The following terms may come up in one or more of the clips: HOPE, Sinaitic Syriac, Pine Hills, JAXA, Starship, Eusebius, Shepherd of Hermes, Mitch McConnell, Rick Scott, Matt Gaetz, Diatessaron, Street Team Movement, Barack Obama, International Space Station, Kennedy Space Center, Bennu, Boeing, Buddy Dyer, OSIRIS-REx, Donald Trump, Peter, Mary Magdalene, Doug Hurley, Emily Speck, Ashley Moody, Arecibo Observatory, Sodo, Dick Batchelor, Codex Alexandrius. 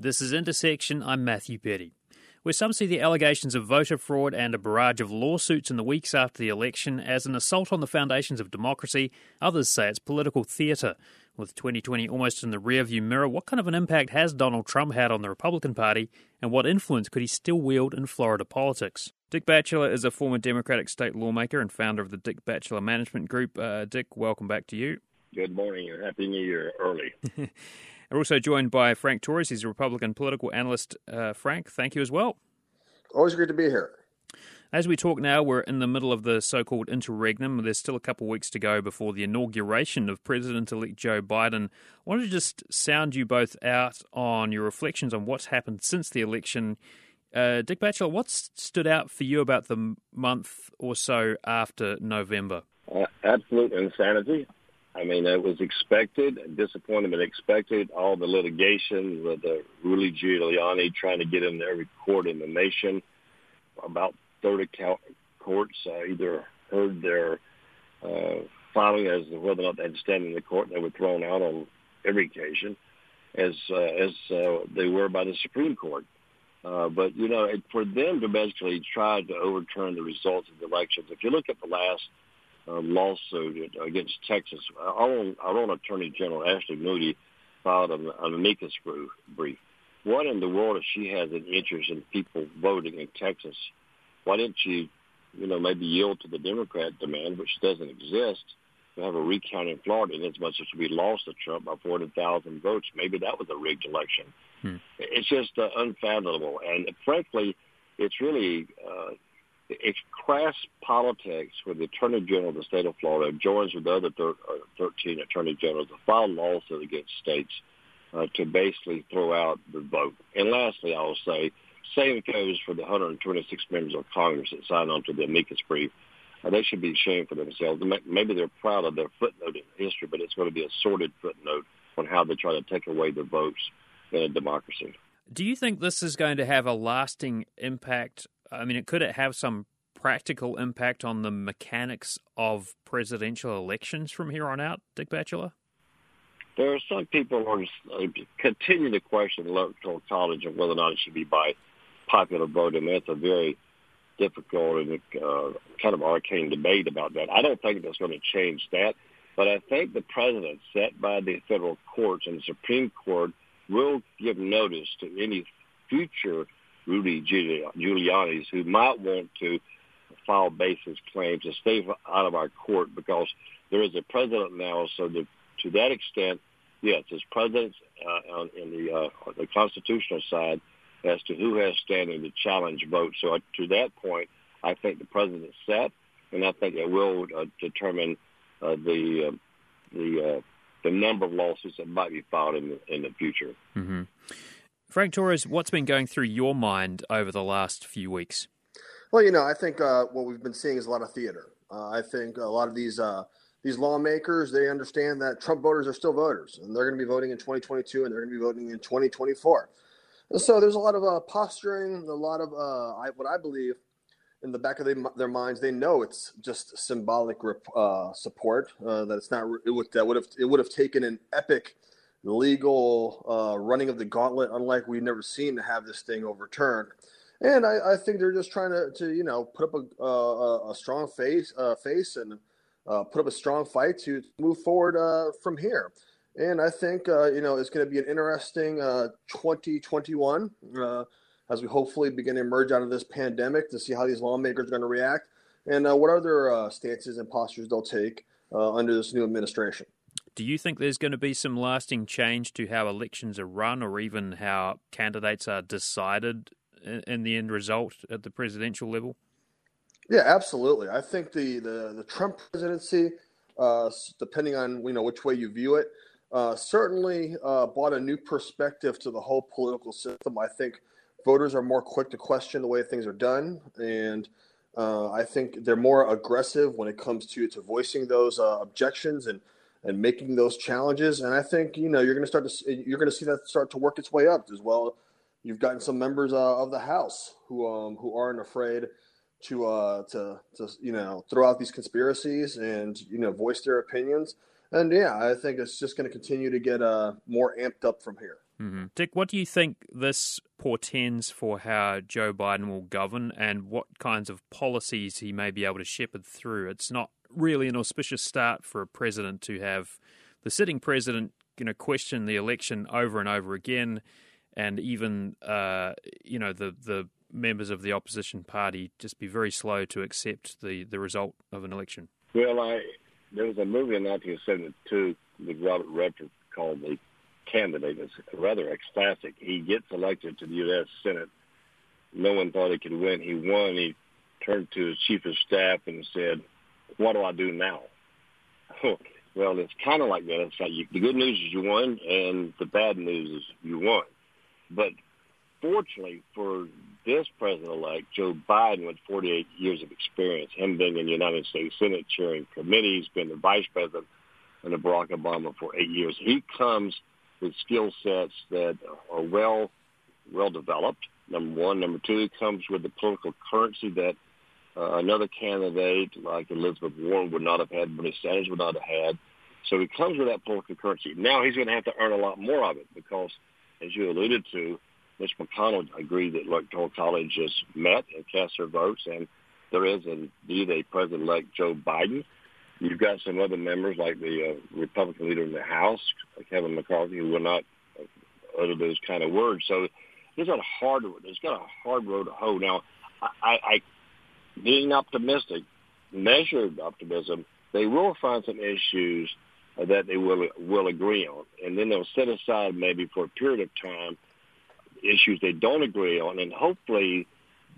This is Intersection. I'm Matthew Petty. Where some see the allegations of voter fraud and a barrage of lawsuits in the weeks after the election as an assault on the foundations of democracy, others say it's political theatre. With 2020 almost in the rearview mirror, what kind of an impact has Donald Trump had on the Republican Party, and what influence could he still wield in Florida politics? Dick Batchelor is a former Democratic state lawmaker and founder of the Dick Batchelor Management Group. Dick, welcome back to you. Good morning and Happy New Year early. We're also joined by Frank Torres. He's a Republican political analyst. Frank, thank you as well. Always good to be here. As we talk now, we're in the middle of the so-called interregnum. There's still a couple of weeks to go before the inauguration of President-elect Joe Biden. I wanted to just sound you both out on your reflections on what's happened since the election. Dick Batchelor, what's stood out for you about the month or so after November? Absolute insanity. I mean, it was expected, disappointment expected, all the litigation, the Rudy Giuliani trying to get in every court in the nation. About 30 courts either heard their filing as to whether or not they had to stand in the court, and they were thrown out on every occasion, as they were by the Supreme Court. But, you know, for them to basically try to overturn the results of the elections, if you look at the last lawsuit against Texas, our own Attorney General, Ashley Moody, filed an amicus brief. What in the world if she has an interest in people voting in Texas? Why didn't she, you know, maybe yield to the Democrat demand, which doesn't exist, to have a recount in Florida, and as much as we lost to Trump by 40,000 votes, maybe that was a rigged election. It's just unfathomable. And frankly, it's really it's crass politics where the Attorney General of the state of Florida joins with the other 13 Attorney Generals to file lawsuits against states to basically throw out the vote. And lastly, I'll say, same goes for the 126 members of Congress that signed on to the amicus brief. They should be ashamed for themselves. Maybe they're proud of their footnote in history, but it's going to be a sordid footnote on how they try to take away the votes in a democracy. Do you think this is going to have a lasting impact? I mean, could it have some practical impact on the mechanics of presidential elections from here on out, Dick Batchelor? There are some people who continue to question the Electoral College and whether or not it should be by popular vote. I mean, it's a very difficult and kind of arcane debate about that. I don't think that's going to change that, but I think the precedent set by the federal courts and the Supreme Court will give notice to any future Rudy Giuliani's who might want to file basis claims to stay out of our court because there is a president now. So to that extent, yes, there's precedent in the constitutional side as to who has standing to challenge votes. So to that point, I think the president is set, and I think it will determine the number of lawsuits that might be filed in the future. Mm-hmm. Frank Torres, what's been going through your mind over the last few weeks? Well, you know, I think what we've been seeing is a lot of theater. I think a lot of these lawmakers, they understand that Trump voters are still voters, and they're going to be voting in 2022, and they're going to be voting in 2024. And so there's a lot of posturing, a lot of what I believe in the back of their minds, they know it's just symbolic support that it's not. It would have taken an epic legal running of the gauntlet, unlike we've never seen, to have this thing overturned. And I think they're just trying to you know, put up a strong face and put up a strong fight to move forward from here. And I think you know, it's going to be an interesting 2021 as we hopefully begin to emerge out of this pandemic to see how these lawmakers are going to react and what other stances and postures they'll take under this new administration. Do you think there's going to be some lasting change to how elections are run or even how candidates are decided in the end result at the presidential level? Yeah, absolutely. I think the Trump presidency, depending on you know which way you view it, certainly brought a new perspective to the whole political system. I think voters are more quick to question the way things are done, and I think they're more aggressive when it comes to voicing those objections and making those challenges. And I think, you know, you're going to see that start to work its way up as well. You've gotten some members of the House who aren't afraid to you know, throw out these conspiracies and, you know, voice their opinions. And yeah, I think it's just going to continue to get more amped up from here. Mm-hmm. Dick, what do you think this portends for how Joe Biden will govern and what kinds of policies he may be able to shepherd through? It's not really an auspicious start for a president to have the sitting president, you know, question the election over and over again, and even the members of the opposition party just be very slow to accept the result of an election. Well, there was a movie in 1972 with Robert Redford called The Candidate. It's rather a classic. He gets elected to the U.S. Senate. No one thought he could win. He won. He turned to his chief of staff and said, "What do I do now?" Well, it's kind of like that. It's like the good news is you won, and the bad news is you won. But fortunately for this president-elect, Joe Biden, with 48 years of experience, him being in the United States Senate, chairing committees, being the vice president under Barack Obama for 8 years, he comes with skill sets that are well developed, number one. Number two, he comes with the political currency that another candidate like Elizabeth Warren would not have had, Brendan Byrne would not have had. So he comes with that political currency. Now he's going to have to earn a lot more of it because, as you alluded to, Mitch McConnell agreed that Electoral College has met and cast their votes, and there is indeed a president-elect Joe Biden. You've got some other members like the Republican leader in the House, Kevin McCarthy, who will not utter those kind of words. So he's got a hard road to hoe. Now, being optimistic, measured optimism, they will find some issues that they will agree on, and then they'll set aside maybe for a period of time issues they don't agree on, and hopefully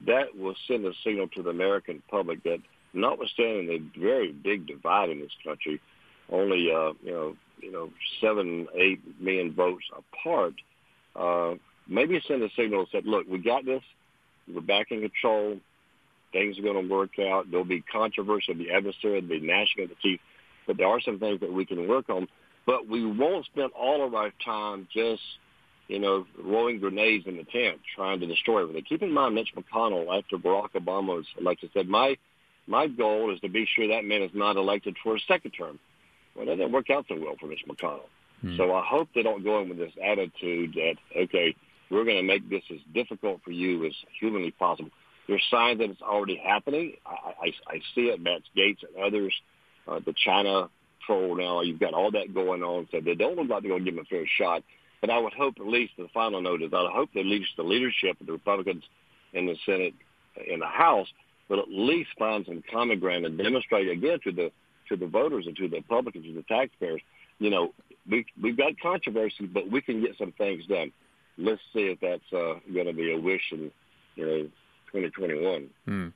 that will send a signal to the American public that notwithstanding the very big divide in this country, only 7-8 million votes apart, maybe send a signal that, look, we got this, we're back in control, things are going to work out, there'll be controversy, there'll be adversary, there'll be gnashing of the teeth, but there are some things that we can work on, but we won't spend all of our time just throwing grenades in the tent, trying to destroy everything. Keep in mind, Mitch McConnell, after Barack Obama was elected, said, my goal is to be sure that man is not elected for a second term. Well, that didn't work out so well for Mitch McConnell. Hmm. So I hope they don't go in with this attitude that, okay, we're going to make this as difficult for you as humanly possible. There's signs that it's already happening. I see it, Matt Gaetz and others, the China troll now. You've got all that going on. So they don't look like they're going to give him a fair shot. But I would hope, at least the final note is, I hope that at least the leadership of the Republicans in the Senate, in the House, will at least find some common ground and demonstrate again to the voters and to the Republicans and the taxpayers, we've got controversy, but we can get some things done. Let's see if that's going to be a wish in 2021. Mm.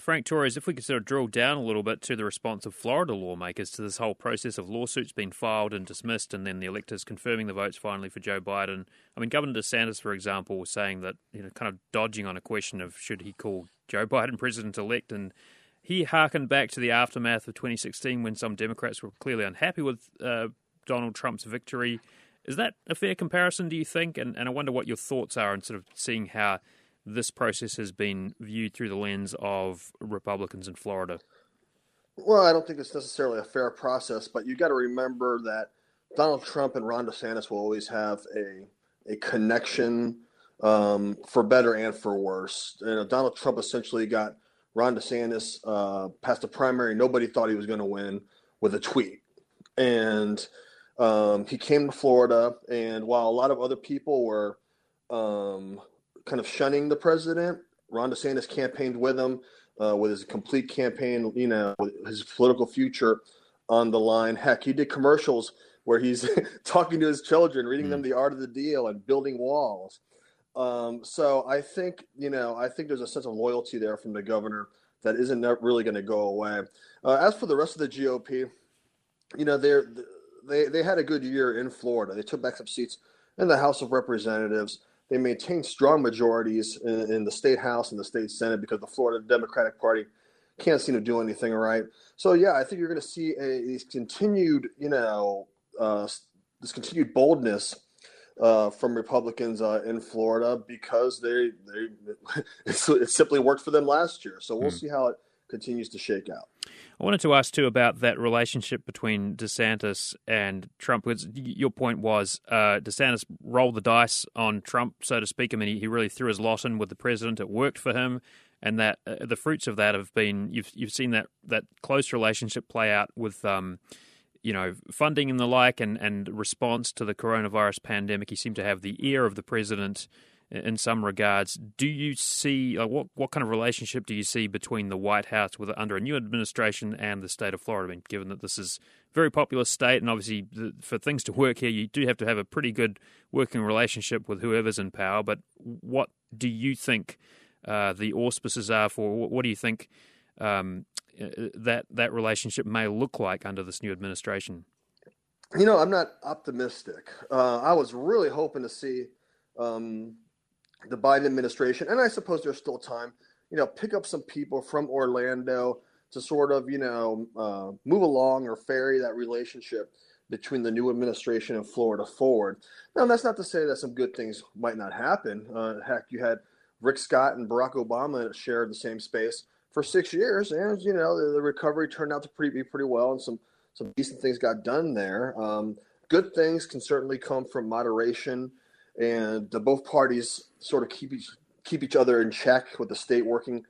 Frank Torres, if we could sort of drill down a little bit to the response of Florida lawmakers to this whole process of lawsuits being filed and dismissed and then the electors confirming the votes finally for Joe Biden. I mean, Governor DeSantis, for example, was saying that, kind of dodging on a question of should he call Joe Biden president-elect, and he harkened back to the aftermath of 2016 when some Democrats were clearly unhappy with Donald Trump's victory. Is that a fair comparison, do you think? And I wonder what your thoughts are on sort of seeing how this process has been viewed through the lens of Republicans in Florida. Well, I don't think it's necessarily a fair process, but you got to remember that Donald Trump and Ron DeSantis will always have a connection, for better and for worse. Donald Trump essentially got Ron DeSantis past the primary. Nobody thought he was going to win with a tweet. And he came to Florida, and while a lot of other people were kind of shunning the president, Ron DeSantis campaigned with him, with his complete campaign, with his political future on the line. Heck, he did commercials where he's talking to his children, reading them The Art of the Deal and building walls. So I think, there's a sense of loyalty there from the governor that isn't really going to go away. As for the rest of the GOP, they had a good year in Florida. They took back some seats in the House of Representatives. They maintain strong majorities in the state House and the state Senate because the Florida Democratic Party can't seem to do anything right. So, yeah, I think you're going to see this continued boldness from Republicans in Florida because it simply worked for them last year. So we'll see how it continues to shake out. I wanted to ask too about that relationship between DeSantis and Trump, because your point was DeSantis rolled the dice on Trump, so to speak. I mean, he really threw his lot in with the president. It worked for him, and that the fruits of that have been you've seen that close relationship play out with funding and the like, and response to the coronavirus pandemic. He seemed to have the ear of the president in some regards. Do you see what kind of relationship do you see between the White House under a new administration and the state of Florida? I mean, given that this is a very populous state, and obviously for things to work here, you do have to have a pretty good working relationship with whoever's in power. But what do you think the auspices are for? What do you think that relationship may look like under this new administration? I'm not optimistic. I was really hoping to see the Biden administration, and I suppose there's still time, pick up some people from Orlando to sort of, move along or ferry that relationship between the new administration and Florida forward. Now, that's not to say that some good things might not happen. Heck, you had Rick Scott and Barack Obama share the same space for 6 years, and, the recovery turned out to be pretty well, and some decent things got done there. Good things can certainly come from moderation, and the both parties sort of keep each other in check, with the state working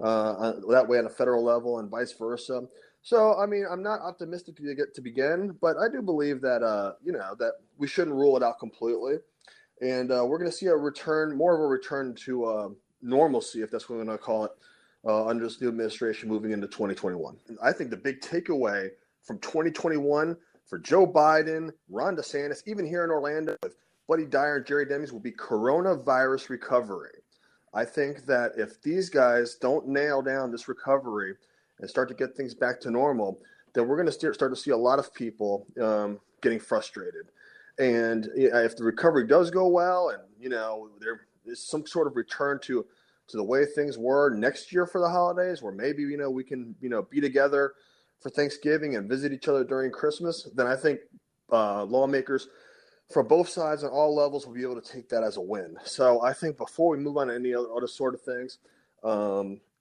that way on a federal level and vice versa. So, I'm not optimistic to begin, but I do believe that, that we shouldn't rule it out completely. And we're going to see more of a return to normalcy, if that's what we're going to call it, under this new administration moving into 2021. I think the big takeaway from 2021 for Joe Biden, Ron DeSantis, even here in Orlando with Buddy Dyer and Jerry Demings, will be coronavirus recovery. I think that if these guys don't nail down this recovery and start to get things back to normal, then we're going to start to see a lot of people getting frustrated. And if the recovery does go well and, there is some sort of return to the way things were next year for the holidays, where maybe, we can, be together for Thanksgiving and visit each other during Christmas, then I think lawmakers from both sides on all levels will be able to take that as a win. So I think before we move on to any other sort of things,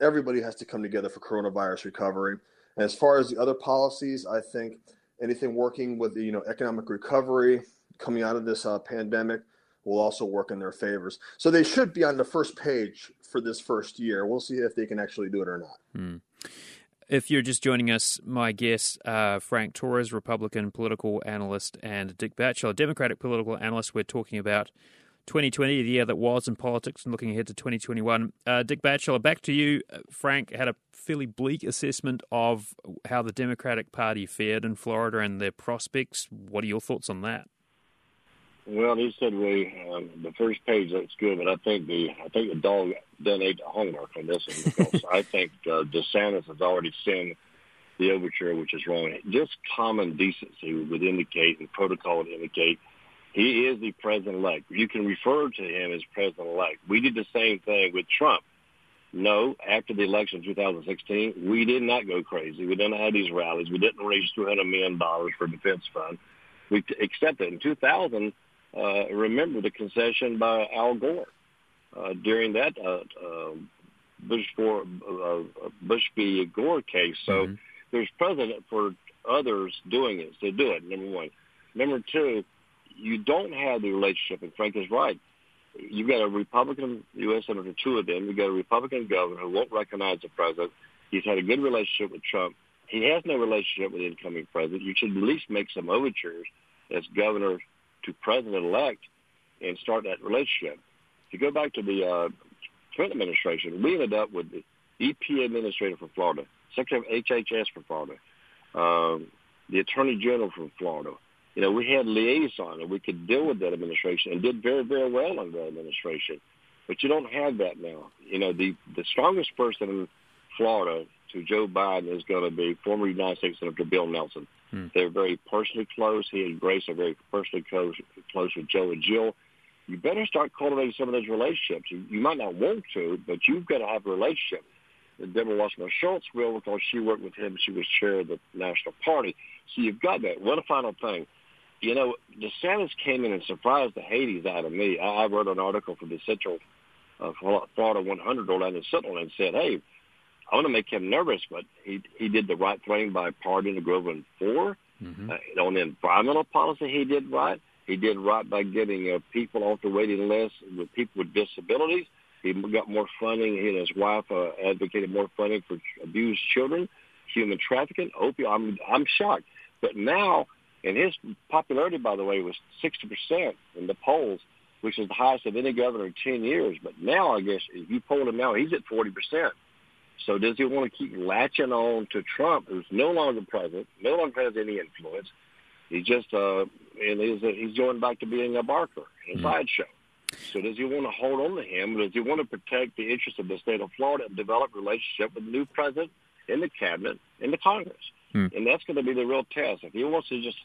everybody has to come together for coronavirus recovery. And as far as the other policies, I think anything working with the, economic recovery coming out of this pandemic will also work in their favors. So they should be on the first page for this first year. We'll see if they can actually do it or not. Mm. If you're just joining us, my guests are Frank Torres, Republican political analyst, and Dick Batchelor, Democratic political analyst. We're talking about 2020, the year that was in politics, and looking ahead to 2021. Dick Batchelor, back to you. Frank had a fairly bleak assessment of how the Democratic Party fared in Florida and their prospects. What are your thoughts on that? Well, he said the first page looks good, but I think the dog done ate the homework on this one, because I think DeSantis has already sent the overture, which is wrong. Just common decency would indicate, and protocol would indicate, he is the president-elect. You can refer to him as president-elect. We did the same thing with Trump. No, after the election of 2016, we did not go crazy. We didn't have these rallies. We didn't raise $200 million for a defense fund. We accepted in 2000. Remember the concession by Al Gore during that Bush v. Gore case. So there's precedent for others doing it. So do it, number one. Number two, you don't have the relationship, and Frank is right. You've got a Republican U.S. Senator, two of them. You've got a Republican governor who won't recognize the president. He's had a good relationship with Trump. He has no relationship with the incoming president. You should at least make some overtures as governor to president-elect and start that relationship. To go back to the Clinton administration, we ended up with the EPA administrator for Florida, Secretary of HHS for Florida, the Attorney General for Florida. We had liaison, and we could deal with that administration and did very, very well under that administration. But you don't have that now. The strongest person in Florida to Joe Biden is going to be former United States Senator Bill Nelson. They're very personally close. He and Grace are very personally close with Joe and Jill. You better start cultivating some of those relationships. You might not want to, but you've got to have a relationship. Deborah Wasserman Schultz will, because she worked with him. She was chair of the National Party. So you've got that. One final thing. DeSantis came in and surprised the Hades out of me. I wrote an article for the Central Florida 100 Orlando Sentinel and said, hey, I want to make him nervous, but he did the right thing by pardoning the Groveland 4. Mm-hmm. On the environmental policy, he did right. He did right by getting people off the waiting list with people with disabilities. He got more funding. He and his wife advocated more funding for abused children, human trafficking, opioid. I'm shocked. But now, and his popularity, by the way, was 60% in the polls, which is the highest of any governor in 10 years. But now, I guess, if you poll him now, he's at 40%. So does he want to keep latching on to Trump, who's no longer president, no longer has any influence? He's just he's going back to being a barker and a sideshow. So does he want to hold on to him? Does he want to protect the interests of the state of Florida and develop a relationship with the new president in the cabinet and the Congress? And that's going to be the real test. If he wants to just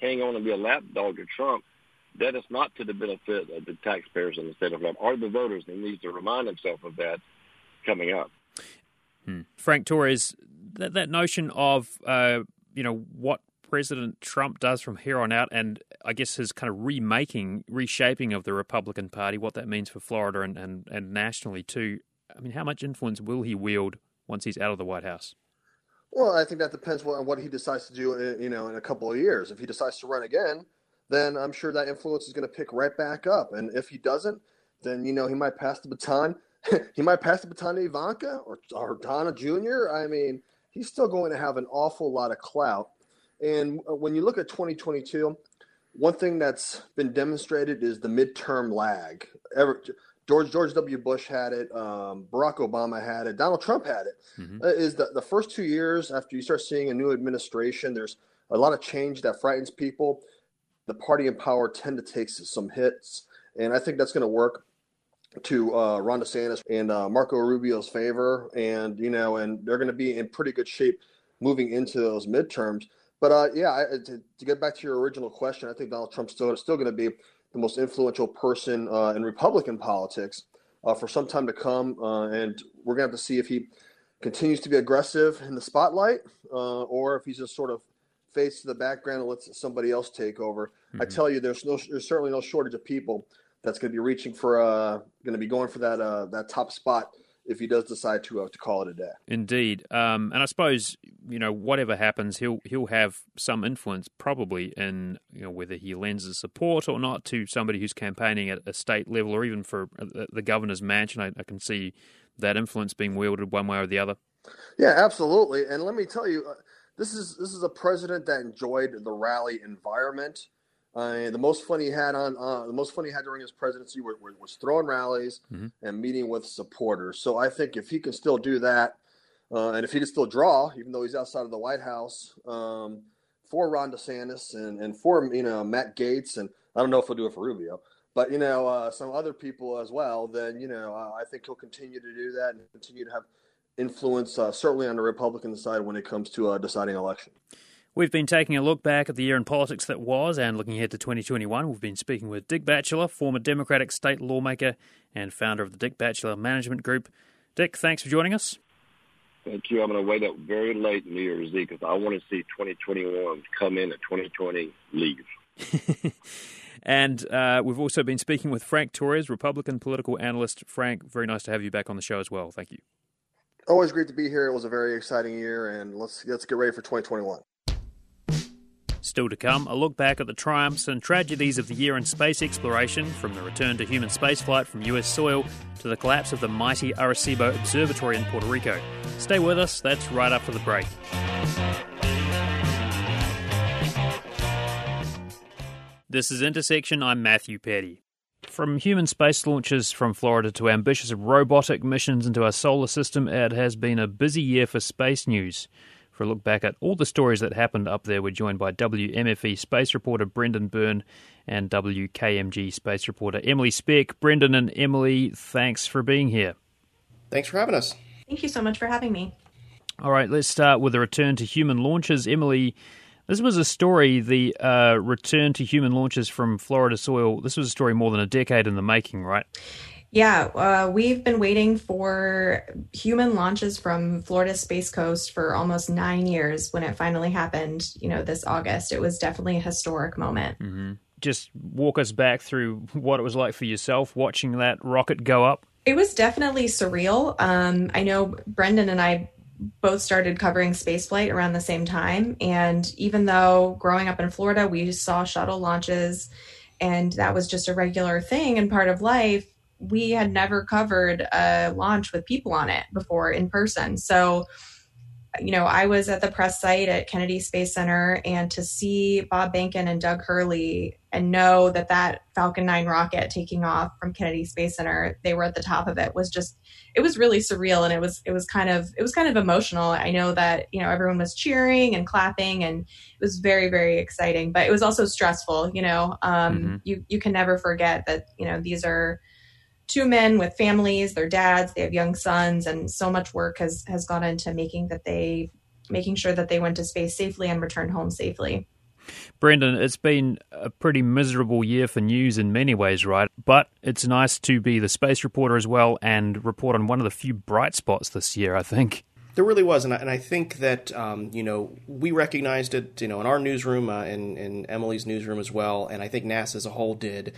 hang on and be a lapdog to Trump, that is not to the benefit of the taxpayers in the state of Florida or the voters. He needs to remind himself of that coming up. Frank Torres, that notion of what President Trump does from here on out, and I guess his kind of reshaping of the Republican Party, what that means for Florida and nationally too. I mean, how much influence will he wield once he's out of the White House? Well, I think that depends on what he decides to do in a couple of years. If he decides to run again, then I'm sure that influence is going to pick right back up. And if he doesn't, then he might pass the baton. He might pass the baton to Ivanka or Donna Jr. I mean, he's still going to have an awful lot of clout. And when you look at 2022, one thing that's been demonstrated is the midterm lag. George W. Bush had it. Barack Obama had it. Donald Trump had it. Mm-hmm. Is the first 2 years after you start seeing a new administration, there's a lot of change that frightens people. The party in power tend to take some hits, and I think that's going to work to Ron DeSantis and Marco Rubio's favor, and they're going to be in pretty good shape moving into those midterms. But to get back to your original question, I think Donald Trump's still going to be the most influential person in Republican politics for some time to come, and we're going to have to see if he continues to be aggressive in the spotlight or if he's just sort of fades to the background and lets somebody else take over. Mm-hmm. I tell you, there's certainly no shortage of people that's going to be going for that top spot if he does decide to call it a day. Indeed. And I suppose, whatever happens, he'll have some influence probably in, whether he lends his support or not to somebody who's campaigning at a state level or even for the governor's mansion. I can see that influence being wielded one way or the other. Yeah, absolutely. And let me tell you, this is a president that enjoyed the rally environment. The most fun he had during his presidency was throwing rallies and meeting with supporters. So I think if he can still do that, and if he can still draw, even though he's outside of the White House, for Ron DeSantis and for Matt Gaetz, and I don't know if he'll do it for Rubio, but some other people as well, then I think he'll continue to do that and continue to have influence, certainly on the Republican side when it comes to deciding election. We've been taking a look back at the year in politics that was and looking ahead to 2021. We've been speaking with Dick Batchelor, former Democratic state lawmaker and founder of the Dick Batchelor Management Group. Dick, thanks for joining us. Thank you. I'm going to wait up very late New Year's Eve because I want to see 2021 come in and 2020 leave. And we've also been speaking with Frank Torres, Republican political analyst. Frank, very nice to have you back on the show as well. Thank you. Always great to be here. It was a very exciting year, and let's get ready for 2021. Still to come, a look back at the triumphs and tragedies of the year in space exploration, from the return to human spaceflight from US soil to the collapse of the mighty Arecibo Observatory in Puerto Rico. Stay with us, that's right after the break. This is Intersection, I'm Matthew Petty. From human space launches from Florida to ambitious robotic missions into our solar system, it has been a busy year for space news. For a look back at all the stories that happened up there, we're joined by WMFE space reporter Brendan Byrne and WKMG space reporter Emily Speck. Brendan and Emily, thanks for being here. Thanks for having us. Thank you so much for having me. All right, let's start with the return to human launches. Emily, this was a story, the return to human launches from Florida soil. This was a story more than a decade in the making, right? Yeah, we've been waiting for human launches from Florida's Space Coast for almost 9 years. When it finally happened, this August, it was definitely a historic moment. Mm-hmm. Just walk us back through what it was like for yourself watching that rocket go up. It was definitely surreal. I know Brendan and I both started covering spaceflight around the same time. And even though growing up in Florida, we saw shuttle launches and that was just a regular thing and part of life, we had never covered a launch with people on it before in person. So, you know, I was at the press site at Kennedy Space Center, and to see Bob Behnken and Doug Hurley and know that that Falcon 9 rocket taking off from Kennedy Space Center, they were at the top of it, was just, it was really surreal. And it was kind of emotional. I know that, you know, everyone was cheering and clapping and it was very, very exciting, but it was also stressful. You know, you can never forget that, you know, these are two men with families, their dads, they have young sons, and so much work has gone into making sure that they went to space safely and returned home safely. Brendan, it's been a pretty miserable year for news in many ways, right? But it's nice to be the space reporter as well and report on one of the few bright spots this year, I think. There really was, and I think that, you know, we recognized it, you know, in our newsroom, in Emily's newsroom as well, and I think NASA as a whole did.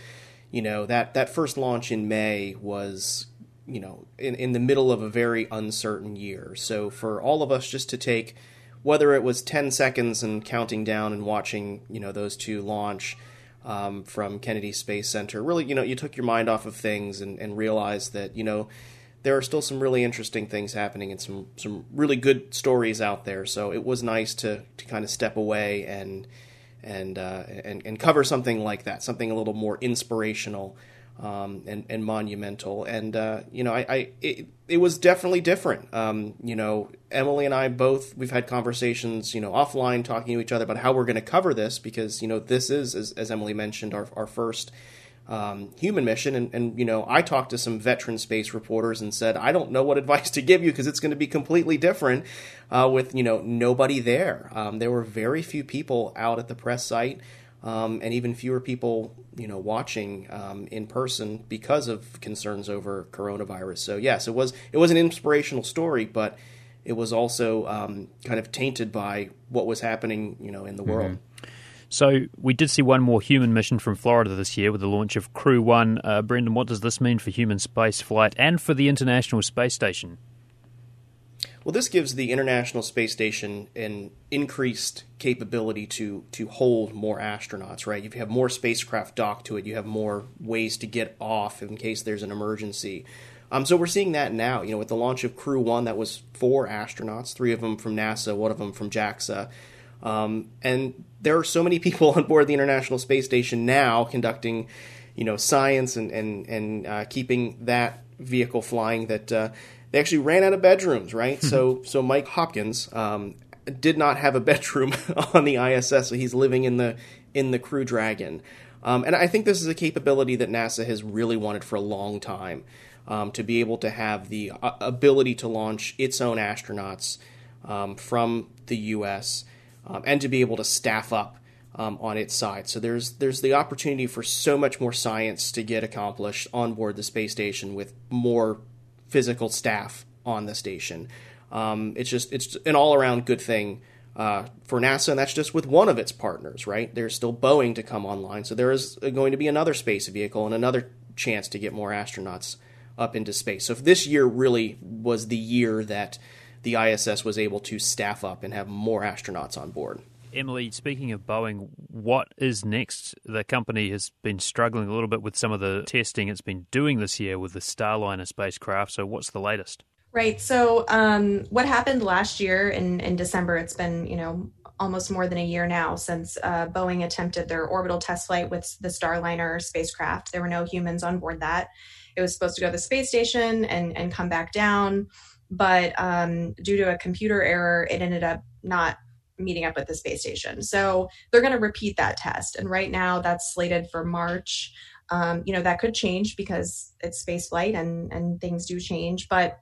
You know, that first launch in May was, you know, in the middle of a very uncertain year. So for all of us just to take, whether it was 10 seconds and counting down and watching, you know, those two launch from Kennedy Space Center, really, you know, you took your mind off of things and realized that, you know, there are still some really interesting things happening and some really good stories out there. So it was nice to kind of step away and cover something like that, something a little more inspirational and monumental. And, you know, it was definitely different. You know, Emily and I both, we've had conversations, you know, offline talking to each other about how we're going to cover this because, you know, this is, as Emily mentioned, our first human mission. And, you know, I talked to some veteran space reporters and said, I don't know what advice to give you because it's going to be completely different with, you know, nobody there. There were very few people out at the press site and even fewer people, you know, watching in person because of concerns over coronavirus. So, yes, it was an inspirational story, but it was also kind of tainted by what was happening, you know, in the world. So we did see one more human mission from Florida this year with the launch of Crew 1. Brendan, what does this mean for human space flight and for the International Space Station? Well, this gives the International Space Station an increased capability to hold more astronauts, right? If you have more spacecraft docked to it, you have more ways to get off in case there's an emergency. So we're seeing that now. You know, with the launch of Crew 1, that was 4 astronauts, 3 of them from NASA, 1 of them from JAXA. And there are so many people on board the International Space Station now conducting, you know, science and keeping that vehicle flying that they actually ran out of bedrooms, right? So Mike Hopkins did not have a bedroom on the ISS, so he's living in the Crew Dragon. And I think this is a capability that NASA has really wanted for a long time, to be able to have the ability to launch its own astronauts from the U.S., and to be able to staff up on its side. So there's the opportunity for so much more science to get accomplished on board the space station with more physical staff on the station. It's an all-around good thing for NASA, and that's just with one of its partners, right? There's still Boeing to come online, so there is going to be another space vehicle and another chance to get more astronauts up into space. So if this year really was the year that the ISS was able to staff up and have more astronauts on board. Emily, speaking of Boeing, what is next? The company has been struggling a little bit with some of the testing it's been doing this year with the Starliner spacecraft. So what's the latest? Right. So what happened last year in December, it's been, you know, almost more than a year now since Boeing attempted their orbital test flight with the Starliner spacecraft. There were no humans on board that. It was supposed to go to the space station and come back down. But due to a computer error, it ended up not meeting up with the space station. So they're going to repeat that test. And right now that's slated for March. You know, that could change because it's space flight and things do change. But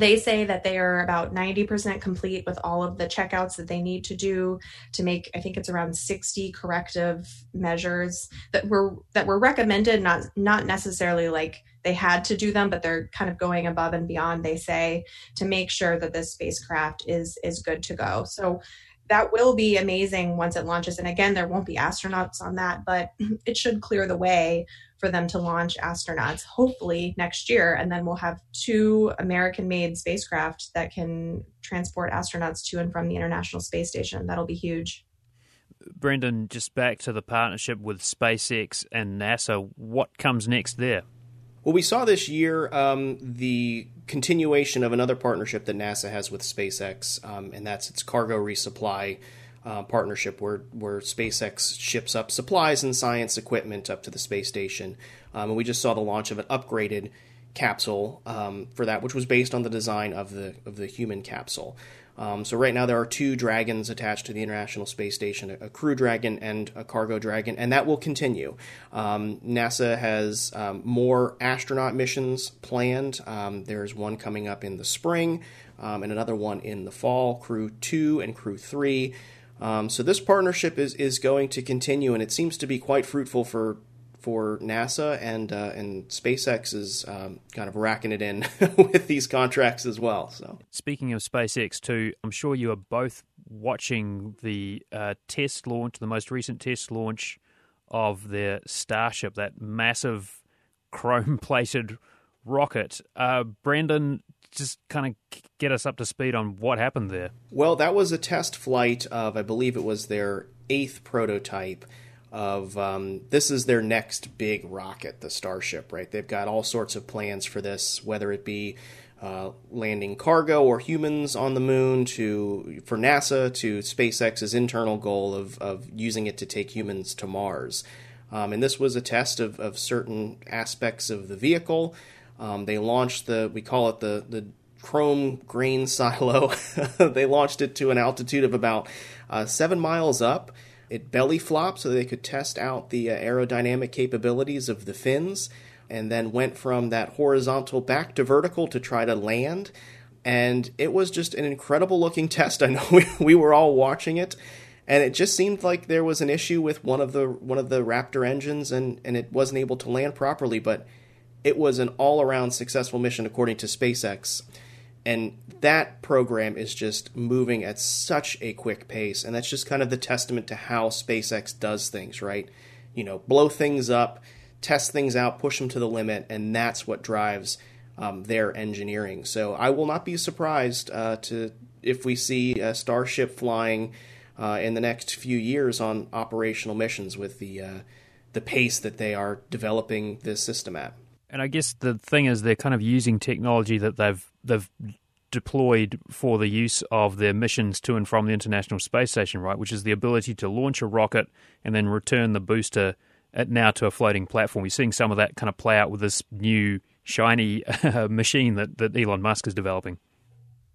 they say that they are about 90% complete with all of the checkouts that they need to do to make, I think it's around 60 corrective measures that were recommended, not necessarily like they had to do them, but they're kind of going above and beyond, they say, to make sure that this spacecraft is good to go. So that will be amazing once it launches. And again, there won't be astronauts on that, but it should clear the way for them to launch astronauts, hopefully next year. And then we'll have 2 American-made spacecraft that can transport astronauts to and from the International Space Station. That'll be huge. Brendan, just back to the partnership with SpaceX and NASA, what comes next there? Well, we saw this year the continuation of another partnership that NASA has with SpaceX, and that's its cargo resupply partnership, where SpaceX ships up supplies and science equipment up to the space station. And we just saw the launch of an upgraded capsule for that, which was based on the design of the human capsule. So right now there are 2 Dragons attached to the International Space Station, a Crew Dragon and a Cargo Dragon, and that will continue. NASA has more astronaut missions planned. There's one coming up in the spring and another one in the fall, Crew 2 and Crew 3. So this partnership is going to continue, and it seems to be quite fruitful for NASA, and SpaceX is kind of racking it in with these contracts as well. So, speaking of SpaceX too, I'm sure you are both watching the test launch, the most recent test launch of their Starship, that massive chrome-plated rocket. Brendan, just kind of get us up to speed on what happened there. Well, that was a test flight of, I believe it was their 8th prototype. This is their next big rocket, the Starship, right? They've got all sorts of plans for this, whether it be landing cargo or humans on the moon, for NASA to SpaceX's internal goal of using it to take humans to Mars. And this was a test of certain aspects of the vehicle. They launched we call it the chrome grain silo. They launched it to an altitude of about 7 miles up. It belly flopped so they could test out the aerodynamic capabilities of the fins, and then went from that horizontal back to vertical to try to land. And it was just an incredible looking test. I know we were all watching it, and it just seemed like there was an issue with one of the Raptor engines, and it wasn't able to land properly. But it was an all-around successful mission according to SpaceX. And that program is just moving at such a quick pace. And that's just kind of the testament to how SpaceX does things, right? You know, blow things up, test things out, push them to the limit. And that's what drives their engineering. So I will not be surprised if we see a Starship flying in the next few years on operational missions with the pace that they are developing this system at. And I guess the thing is they're kind of using technology that they've deployed for the use of their missions to and from the International Space Station, right, which is the ability to launch a rocket and then return the booster now to a floating platform. We're seeing some of that kind of play out with this new shiny machine that Elon Musk is developing.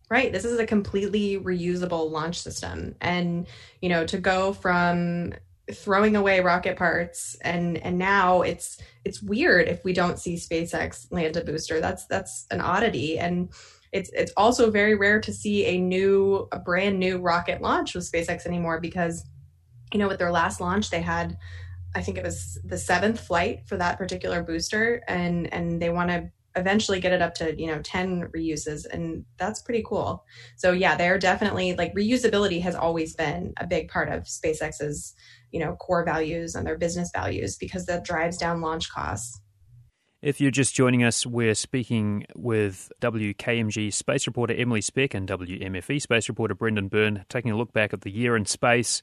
Right. This is a completely reusable launch system. And, you know, to go from throwing away rocket parts and now it's weird if we don't see SpaceX land a booster. That's an oddity, and it's also very rare to see a brand new rocket launch with SpaceX anymore, because you know with their last launch they had, I think it was the 7th flight for that particular booster, and they want to eventually get it up to 10 reuses, and that's pretty cool. So yeah, they're definitely like reusability has always been a big part of SpaceX's core values and their business values, because that drives down launch costs. If you're just joining us, we're speaking with WKMG space reporter Emily Speck and WMFE space reporter Brendan Byrne, taking a look back at the year in space,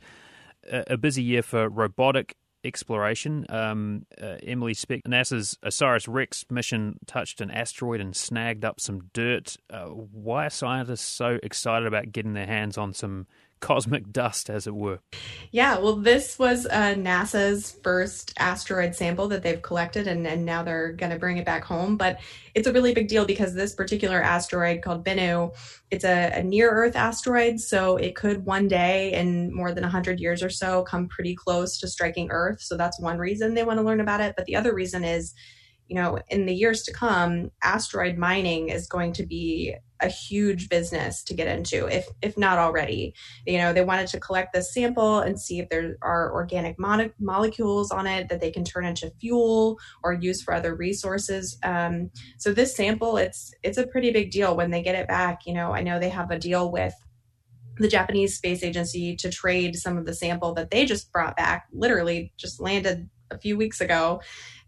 a busy year for robotic exploration. Emily Speck, NASA's OSIRIS-REx mission touched an asteroid and snagged up some dirt. Why are scientists so excited about getting their hands on some cosmic dust, as it were? Yeah, well, this was NASA's first asteroid sample that they've collected, and now they're going to bring it back home. But it's a really big deal because this particular asteroid called Bennu, it's a near-Earth asteroid, so it could one day in more than 100 years or so come pretty close to striking Earth. So that's one reason they want to learn about it. But the other reason is, in the years to come, asteroid mining is going to be a huge business to get into, if not already. They wanted to collect this sample and see if there are organic molecules on it that they can turn into fuel or use for other resources. So this sample, it's a pretty big deal when they get it back. I know they have a deal with the Japanese Space Agency to trade some of the sample that they just brought back, literally just landed a few weeks ago,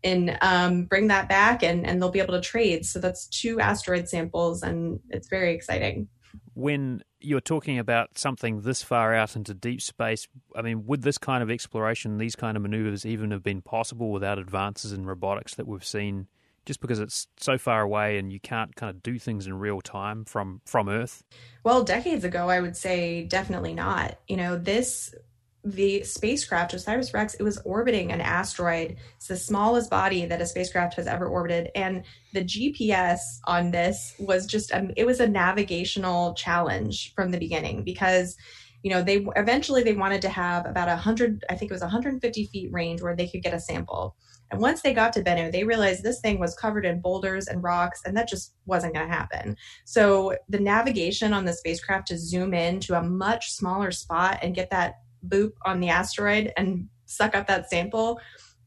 and bring that back, and they'll be able to trade. So that's 2 asteroid samples, and it's very exciting. When you're talking about something this far out into deep space, I mean, would this kind of exploration, these kind of maneuvers even have been possible without advances in robotics that we've seen, just because it's so far away and you can't kind of do things in real time from Earth? Well, decades ago, I would say definitely not. You know, the spacecraft OSIRIS-REx, it was orbiting an asteroid. It's the smallest body that a spacecraft has ever orbited. And the GPS on this was just, it was a navigational challenge from the beginning, because, you know, they wanted to have about 150 feet range where they could get a sample. And once they got to Bennu, they realized this thing was covered in boulders and rocks, and that just wasn't going to happen. So the navigation on the spacecraft to zoom in to a much smaller spot and get that boop on the asteroid and suck up that sample,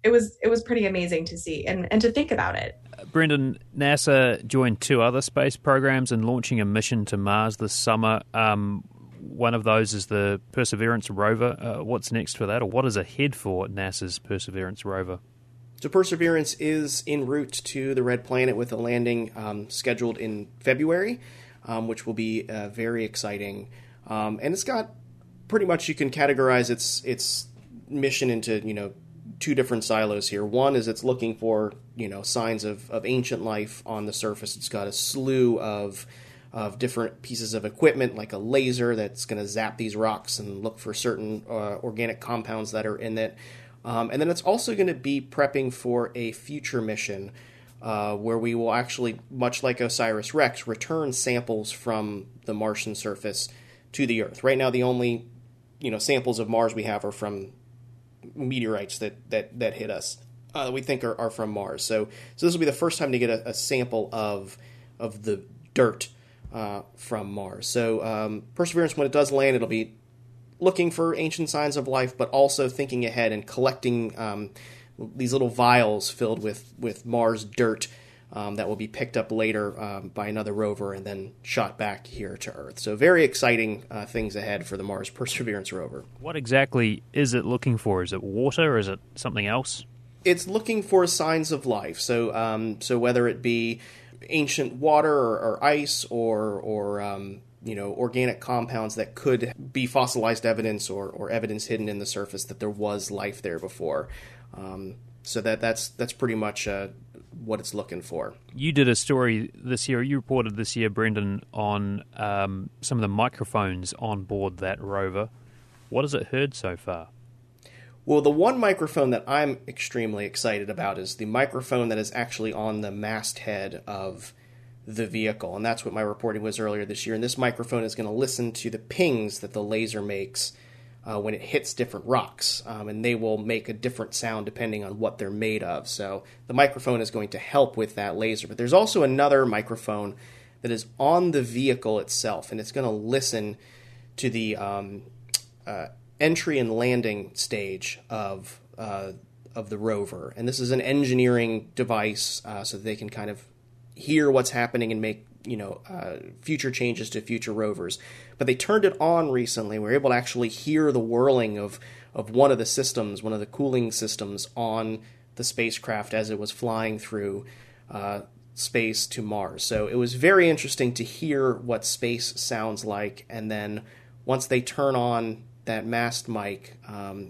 it was pretty amazing to see and to think about it. Brendan, NASA joined 2 other space programs in launching a mission to Mars this summer. One of those is the Perseverance rover. What's next for that, or what is ahead for NASA's Perseverance rover? So Perseverance is en route to the Red Planet with a landing scheduled in February, which will be very exciting. And it's got pretty much, you can categorize its mission into, you know, 2 different silos here. One is it's looking for, you know, signs of ancient life on the surface. It's got a slew of different pieces of equipment, like a laser that's going to zap these rocks and look for certain organic compounds that are in it. And then it's also going to be prepping for a future mission where we will actually, much like OSIRIS-REx, return samples from the Martian surface to the Earth. Right now, the only samples of Mars we have are from meteorites that hit us, that we think are from Mars. So this will be the first time to get a sample of the dirt from Mars. So Perseverance, when it does land, it'll be looking for ancient signs of life, but also thinking ahead and collecting these little vials filled with Mars dirt that will be picked up later by another rover and then shot back here to Earth. So very exciting things ahead for the Mars Perseverance rover. What exactly is it looking for? Is it water? Is it something else? It's looking for signs of life. So whether it be ancient water or ice or organic compounds that could be fossilized evidence or evidence hidden in the surface that there was life there before. So that's pretty much what it's looking for. You did a story this year, you reported this year, Brendan, on some of the microphones on board that rover. What has it heard so far? Well, the one microphone that I'm extremely excited about is the microphone that is actually on the masthead of the vehicle, and that's what my reporting was earlier this year. And this microphone is going to listen to the pings that the laser makes when it hits different rocks, and they will make a different sound depending on what they're made of. So the microphone is going to help with that laser. But there's also another microphone that is on the vehicle itself, and it's going to listen to the entry and landing stage of the rover. And this is an engineering device so that they can kind of hear what's happening and make future changes to future rovers. But they turned it on recently. We were able to actually hear the whirling of one of the systems, one of the cooling systems on the spacecraft as it was flying through space to Mars. So it was very interesting to hear what space sounds like. And then once they turn on that mast mic,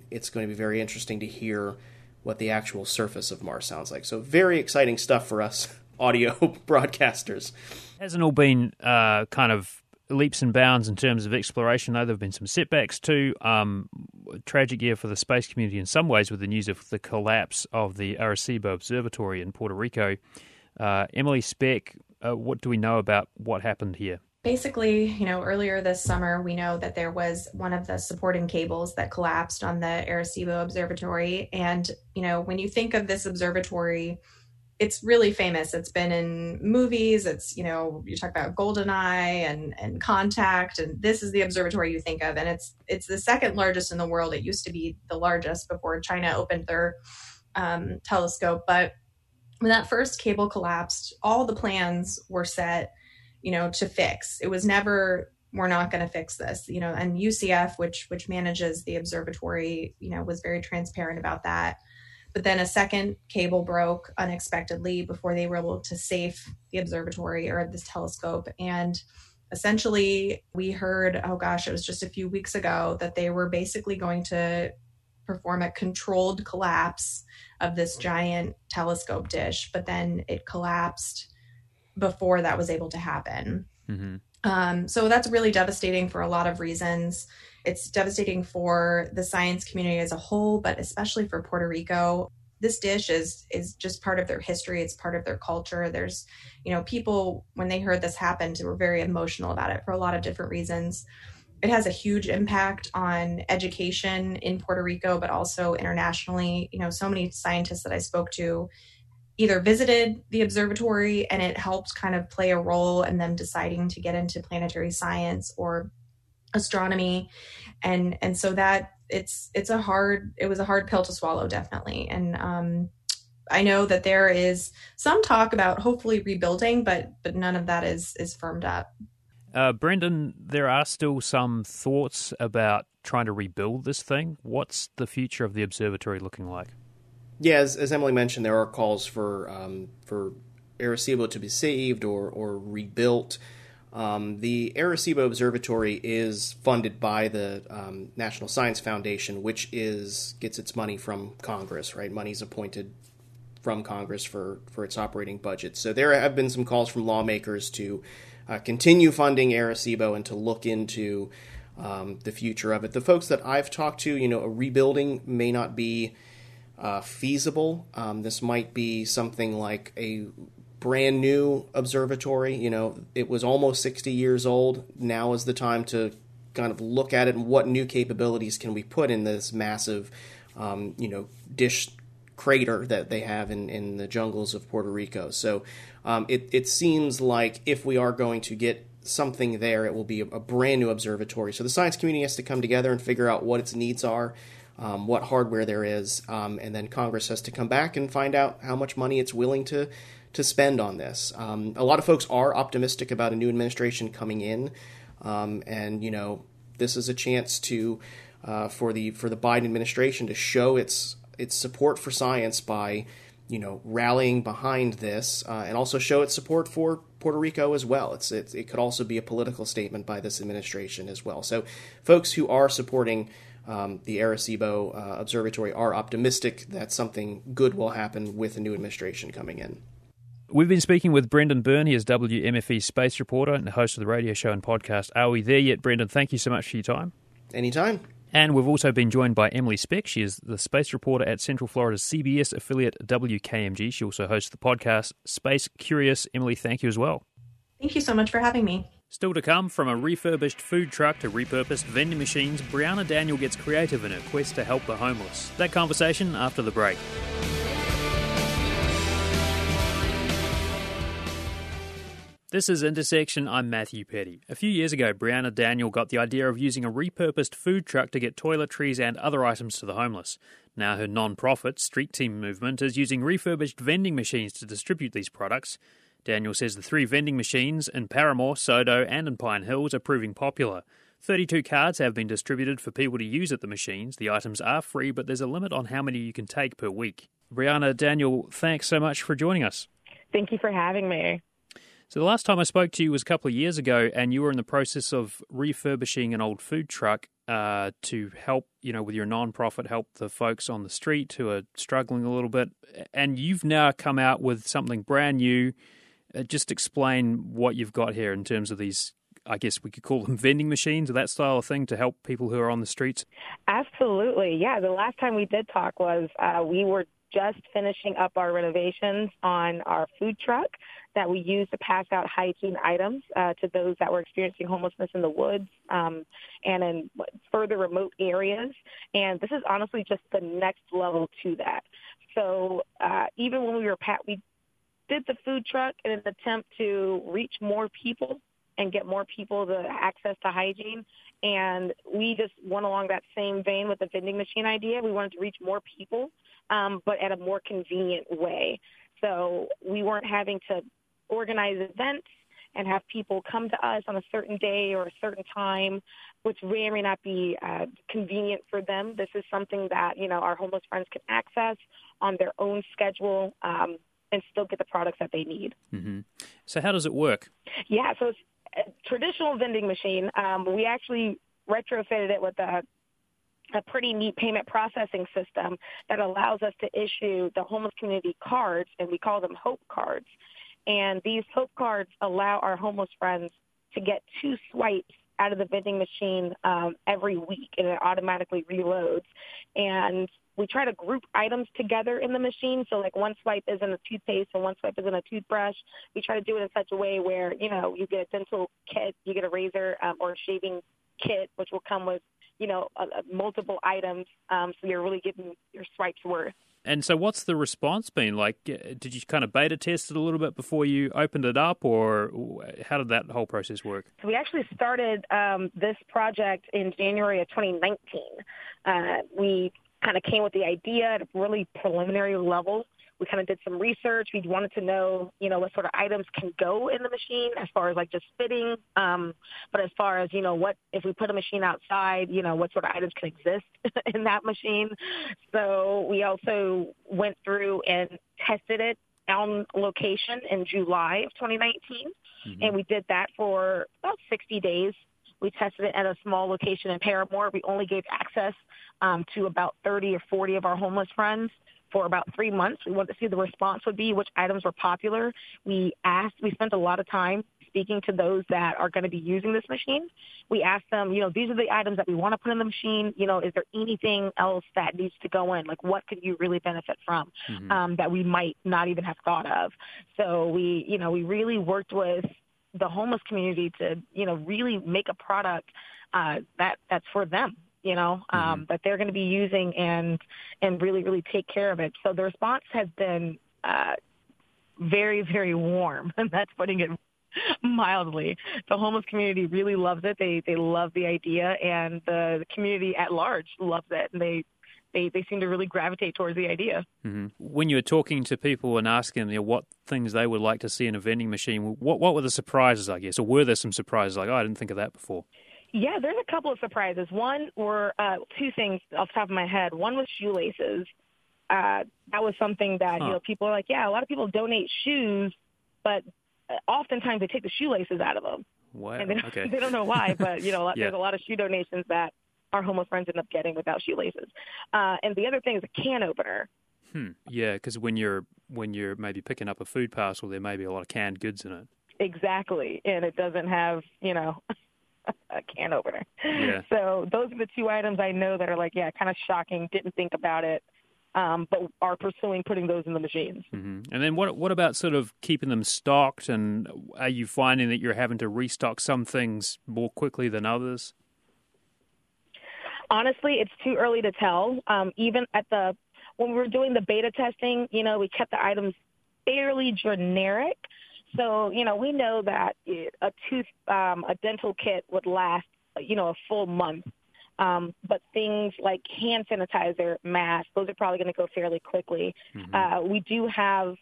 it's going to be very interesting to hear what the actual surface of Mars sounds like. So very exciting stuff for us audio broadcasters. Hasn't all been kind of leaps and bounds in terms of exploration, though. There have been some setbacks too. Tragic year for the space community in some ways with the news of the collapse of the Arecibo Observatory in Puerto Rico. Emily Speck, what do we know about what happened here? Basically, earlier this summer, we know that there was one of the supporting cables that collapsed on the Arecibo Observatory. And, when you think of this observatory, it's really famous. It's been in movies. It's, you talk about GoldenEye and Contact, and this is the observatory you think of. And it's the second largest in the world. It used to be the largest before China opened their telescope. But when that first cable collapsed, all the plans were set, to fix. It was never, we're not going to fix this, and UCF, which manages the observatory, was very transparent about that. But then a second cable broke unexpectedly before they were able to safe the observatory or this telescope. And essentially we heard, oh gosh, it was just a few weeks ago that they were basically going to perform a controlled collapse of this giant telescope dish, but then it collapsed before that was able to happen. Mm-hmm. So that's really devastating for a lot of reasons. It's devastating for the science community as a whole, but especially for Puerto Rico. This dish is just part of their history. It's part of their culture. There's, you know, people, when they heard this happened, were very emotional about it for a lot of different reasons. It has a huge impact on education in Puerto Rico, but also internationally. You know, so many scientists that I spoke to either visited the observatory and it helped kind of play a role in them deciding to get into planetary science or astronomy. And so that it was a hard pill to swallow, definitely. And I know that there is some talk about hopefully rebuilding, but none of that is firmed up. Brendan, there are still some thoughts about trying to rebuild this thing. What's the future of the observatory looking like? Yeah, as Emily mentioned, there are calls for Arecibo to be saved or rebuilt. The Arecibo Observatory is funded by the National Science Foundation, which gets its money from Congress, right? Money's appointed from Congress for its operating budget. So there have been some calls from lawmakers to continue funding Arecibo and to look into the future of it. The folks that I've talked to, you know, a rebuilding may not be feasible. This might be something like a brand new observatory. You know, it was almost 60 years old. Now is the time to kind of look at it and what new capabilities can we put in this massive, you know, dish crater that they have in the jungles of Puerto Rico. So it seems like if we are going to get something there, it will be a brand new observatory. So the science community has to come together and figure out what its needs are, what hardware there is, and then Congress has to come back and find out how much money it's willing to spend on this. A lot of folks are optimistic about a new administration coming in, and, you know, this is a chance to for the Biden administration to show its support for science by, you know, rallying behind this, and also show its support for Puerto Rico as well. It could also be a political statement by this administration as well. So folks who are supporting the Arecibo Observatory are optimistic that something good will happen with a new administration coming in. We've been speaking with Brendan Byrne. He is WMFE space reporter and host of the radio show and podcast Are We There Yet? Brendan, thank you so much for your time. Anytime. And we've also been joined by Emily Speck. She is the space reporter at Central Florida's CBS affiliate WKMG. She also hosts the podcast Space Curious. Emily, thank you as well. Thank you so much for having me. Still to come, from a refurbished food truck to repurposed vending machines, Brianna Daniel gets creative in her quest to help the homeless. That conversation after the break. This is Intersection. I'm Matthew Petty. A few years ago, Brianna Daniel got the idea of using a repurposed food truck to get toiletries and other items to the homeless. Now her non-profit, Street Team Movement, is using refurbished vending machines to distribute these products. Daniel says the three vending machines in Paramore, Sodo and in Pine Hills are proving popular. 32 cards have been distributed for people to use at the machines. The items are free, but there's a limit on how many you can take per week. Brianna Daniel, thanks so much for joining us. Thank you for having me. So the last time I spoke to you was a couple of years ago, and you were in the process of refurbishing an old food truck to help, you know, with your nonprofit, help the folks on the street who are struggling a little bit. And you've now come out with something brand new. Just explain what you've got here in terms of these, I guess we could call them vending machines or that style of thing to help people who are on the streets. Absolutely. Yeah, the last time we did talk was we were just finishing up our renovations on our food truck that we use to pass out hygiene items to those that were experiencing homelessness in the woods and in further remote areas. And this is honestly just the next level to that. So even when we did the food truck in an attempt to reach more people and get more people the access to hygiene. And we just went along that same vein with the vending machine idea. We wanted to reach more people, but at a more convenient way. So we weren't having to organize events and have people come to us on a certain day or a certain time, which may or may not be convenient for them. This is something that, you know, our homeless friends can access on their own schedule and still get the products that they need. Mm-hmm. So how does it work? Yeah, so it's a traditional vending machine. We actually retrofitted it with a pretty neat payment processing system that allows us to issue the homeless community cards, and we call them HOPE cards. And these HOPE cards allow our homeless friends to get 2 swipes out of the vending machine every week, and it automatically reloads. And we try to group items together in the machine. So, like, one swipe is in a toothpaste and one swipe is in a toothbrush. We try to do it in such a way where, you know, you get a dental kit, you get a razor or a shaving kit, which will come with, you know, multiple items, so you're really getting your swipes worth. And so what's the response been? Like, did you kind of beta test it a little bit before you opened it up, or how did that whole process work? So we actually started this project in January of 2019. We kind of came with the idea at a really preliminary level. We kind of did some research. We wanted to know, you know, what sort of items can go in the machine as far as, like, just fitting. But as far as, you know, what if we put a machine outside, you know, what sort of items can exist in that machine. So we also went through and tested it on location in July of 2019. Mm-hmm. And we did that for about 60 days. We tested it at a small location in Paramore. We only gave access to about 30 or 40 of our homeless friends for about 3 months. We wanted to see the response would be, which items were popular. We spent a lot of time speaking to those that are going to be using this machine. We asked them, you know, these are the items that we want to put in the machine. You know, is there anything else that needs to go in? Like, what could you really benefit from that we might not even have thought of? So we, you know, we really worked with the homeless community to, you know, really make a product that's for them, you know, that they're going to be using and really, really take care of it. So the response has been very, very warm, and that's putting it mildly. The homeless community really loves it. They love the idea, and the community at large loves it, and they seem to really gravitate towards the idea. Mm-hmm. When you were talking to people and asking them, you know, what things they would like to see in a vending machine, what were the surprises, I guess, or were there some surprises? Like, oh, I didn't think of that before. Yeah, there's a couple of surprises. One were two things off the top of my head. One was shoelaces. That was something that, you know, people are like, yeah, a lot of people donate shoes, but oftentimes they take the shoelaces out of them. Wow. And they don't know why, but, you know, there's a lot of shoe donations that our homeless friends end up getting without shoelaces. And the other thing is a can opener. Yeah, because when you're maybe picking up a food parcel, there may be a lot of canned goods in it. Exactly. And it doesn't have, you know... a can opener. Yeah. So those are the two items I know that are like, yeah, kind of shocking, didn't think about it, but are pursuing putting those in the machines. Mm-hmm. And then what about sort of keeping them stocked, and are you finding that you're having to restock some things more quickly than others? Honestly, it's too early to tell. Even at when we were doing the beta testing, you know, we kept the items fairly generic. So, you know, we know that a dental kit would last, you know, a full month. But things like hand sanitizer, masks, those are probably going to go fairly quickly. Mm-hmm. We do have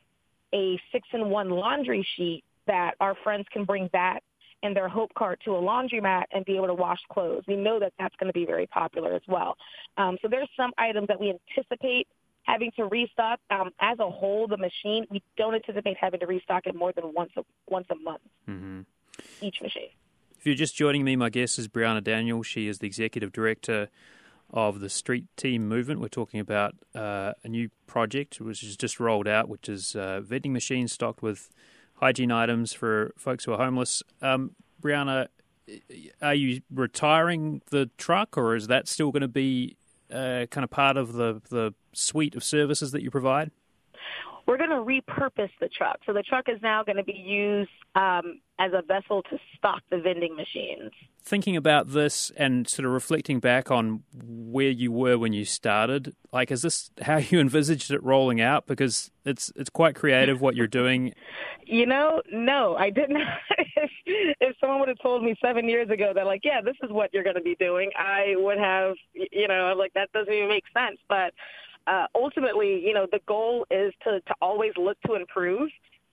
a 6-in-1 laundry sheet that our friends can bring back in their HOPE cart to a laundromat and be able to wash clothes. We know that that's going to be very popular as well. So there's some items that we anticipate having to restock. As a whole, the machine, we don't anticipate having to restock it more than once a month, each machine. If you're just joining me, my guest is Brianna Daniel. She is the Executive Director of the Street Team Movement. We're talking about a new project which is just rolled out, which is vending machines stocked with hygiene items for folks who are homeless. Brianna, are you retiring the truck, or is that still going to be kind of part of the suite of services that you provide? We're going to repurpose the truck. So the truck is now going to be used as a vessel to stock the vending machines. Thinking about this and sort of reflecting back on where you were when you started, like, is this how you envisaged it rolling out? Because it's quite creative what you're doing. You know, no, I did not. If someone would have told me 7 years ago that, like, yeah, this is what you're going to be doing, I would have, you know, like, that doesn't even make sense. But ultimately, you know, the goal is to always look to improve.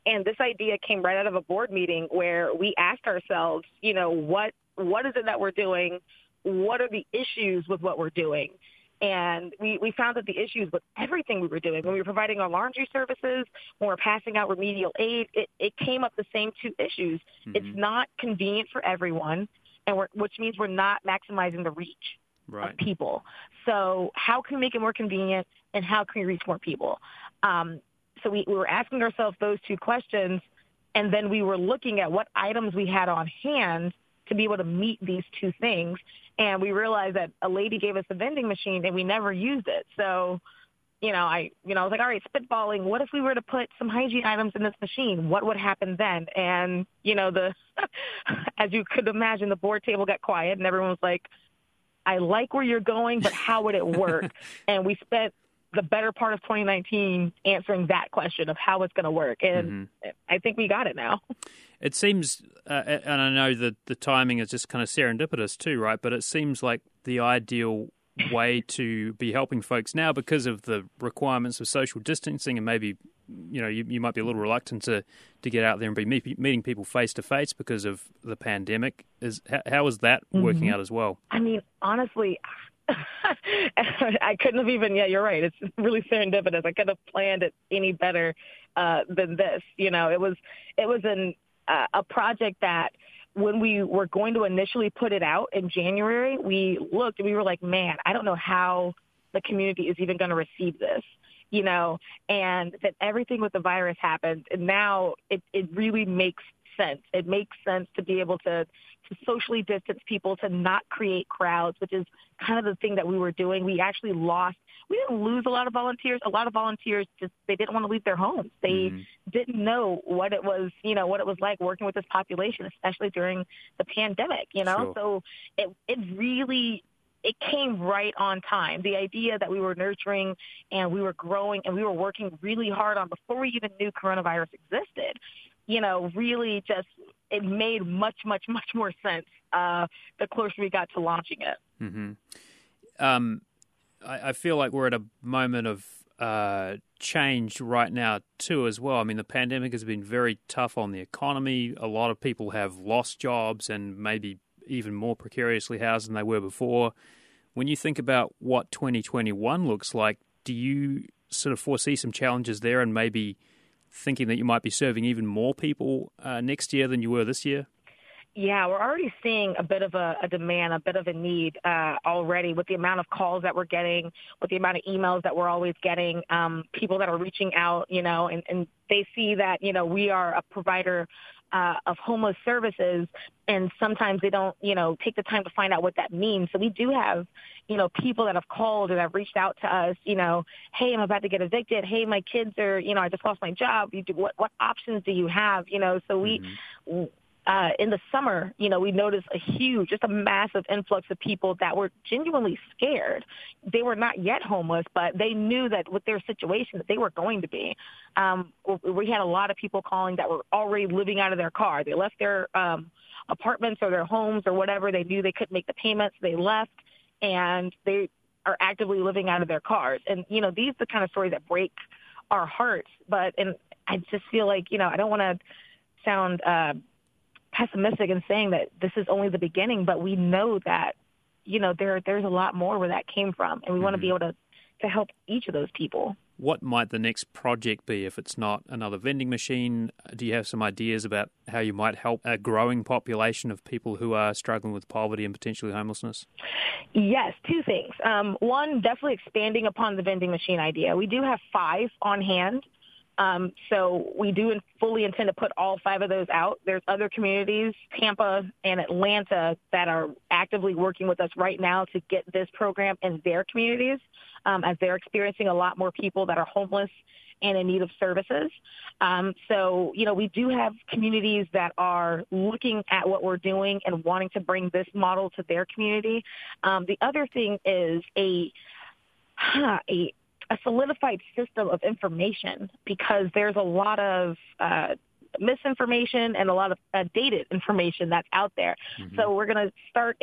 And this idea came right out of a board meeting where we asked ourselves, you know, what is it that we're doing? What are the issues with what we're doing? And we found that the issues with everything we were doing, when we were providing our laundry services, when we were passing out remedial aid, it came up the same two issues. Mm-hmm. It's not convenient for everyone, and which means we're not maximizing the reach of people. So how can we make it more convenient, and how can we reach more people? So we were asking ourselves those two questions, and then we were looking at what items we had on hand to be able to meet these two things. And we realized that a lady gave us a vending machine and we never used it. So, I was like, all right, spitballing. What if we were to put some hygiene items in this machine? What would happen then? And, as you could imagine, the board table got quiet and everyone was like, I like where you're going, but how would it work? And we spent the better part of 2019 answering that question of how it's going to work. And I think we got it now. It seems, and I know that the timing is just kind of serendipitous too, right? But it seems like the ideal way to be helping folks now because of the requirements of social distancing, and maybe, you might be a little reluctant to get out there and be meeting people face to face because of the pandemic. How is that working out as well? I mean, honestly, I couldn't have even, you're right. It's really serendipitous. I couldn't have planned it any better than this. It was a project that when we were going to initially put it out in January, we looked and we were like, man, I don't know how the community is even going to receive this, and that everything with the virus happened. And now it really makes sense. It makes sense to be able to socially distance people, to not create crowds, which is kind of the thing that we were doing. We actually we didn't lose a lot of volunteers. A lot of volunteers just, they didn't want to leave their homes. They didn't know what it was, what it was like working with this population, especially during the pandemic, So it came right on time. The idea that we were nurturing and we were growing and we were working really hard on before we even knew coronavirus existed, really just, it made much, much, much more sense the closer we got to launching it. I feel like we're at a moment of change right now too as well. I mean, the pandemic has been very tough on the economy. A lot of people have lost jobs and maybe even more precariously housed than they were before. When you think about what 2021 looks like, do you sort of foresee some challenges there and maybe thinking that you might be serving even more people next year than you were this year? Yeah, we're already seeing a bit of a demand, a bit of a need already with the amount of calls that we're getting, with the amount of emails that we're always getting, people that are reaching out, and they see that, we are a provider of homeless services, and sometimes they don't, take the time to find out what that means. So we do have, people that have called and have reached out to us, hey, I'm about to get evicted. Hey, my kids are, I just lost my job. What options do you have? So we, in the summer, we noticed a massive influx of people that were genuinely scared. They were not yet homeless, but they knew that with their situation that they were going to be. We had a lot of people calling that were already living out of their car. They left their apartments or their homes or whatever. They knew they couldn't make the payments. They left, and they are actively living out of their cars. And, these are the kind of stories that break our hearts. And I just feel like, I don't want to sound pessimistic in saying that this is only the beginning, but we know that, there's a lot more where that came from, and we want to be able to help each of those people. What might the next project be if it's not another vending machine? Do you have some ideas about how you might help a growing population of people who are struggling with poverty and potentially homelessness? Yes, two things. One, definitely expanding upon the vending machine idea. We do have 5 on hand. So we do fully intend to put all 5 of those out. There's other communities, Tampa and Atlanta, that are actively working with us right now to get this program in their communities, as they're experiencing a lot more people that are homeless and in need of services. So we do have communities that are looking at what we're doing and wanting to bring this model to their community. The other thing is a solidified system of information, because there's a lot of misinformation and a lot of dated information that's out there. So we're going to start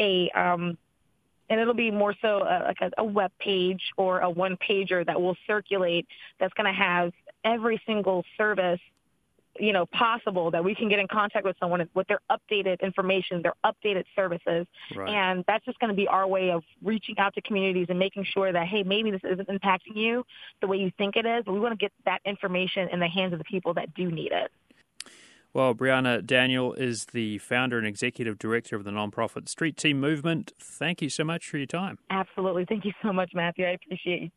and it'll be more so like a web page or a one-pager that will circulate that's going to have every single service you know, possible that we can get in contact with someone with their updated information, their updated services. Right. And that's just going to be our way of reaching out to communities and making sure that, hey, maybe this isn't impacting you the way you think it is, but we want to get that information in the hands of the people that do need it. Well, Brianna Daniel is the founder and executive director of the nonprofit Street Team Movement. Thank you so much for your time. Absolutely. Thank you so much, Matthew. I appreciate it.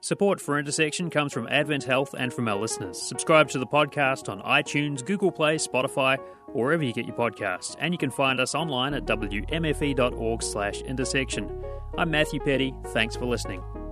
Support for Intersection comes from Advent Health and from our listeners. Subscribe to the podcast on iTunes, Google Play, Spotify, or wherever you get your podcasts. And you can find us online at wmfe.org/intersection. I'm Matthew Petty. Thanks for listening.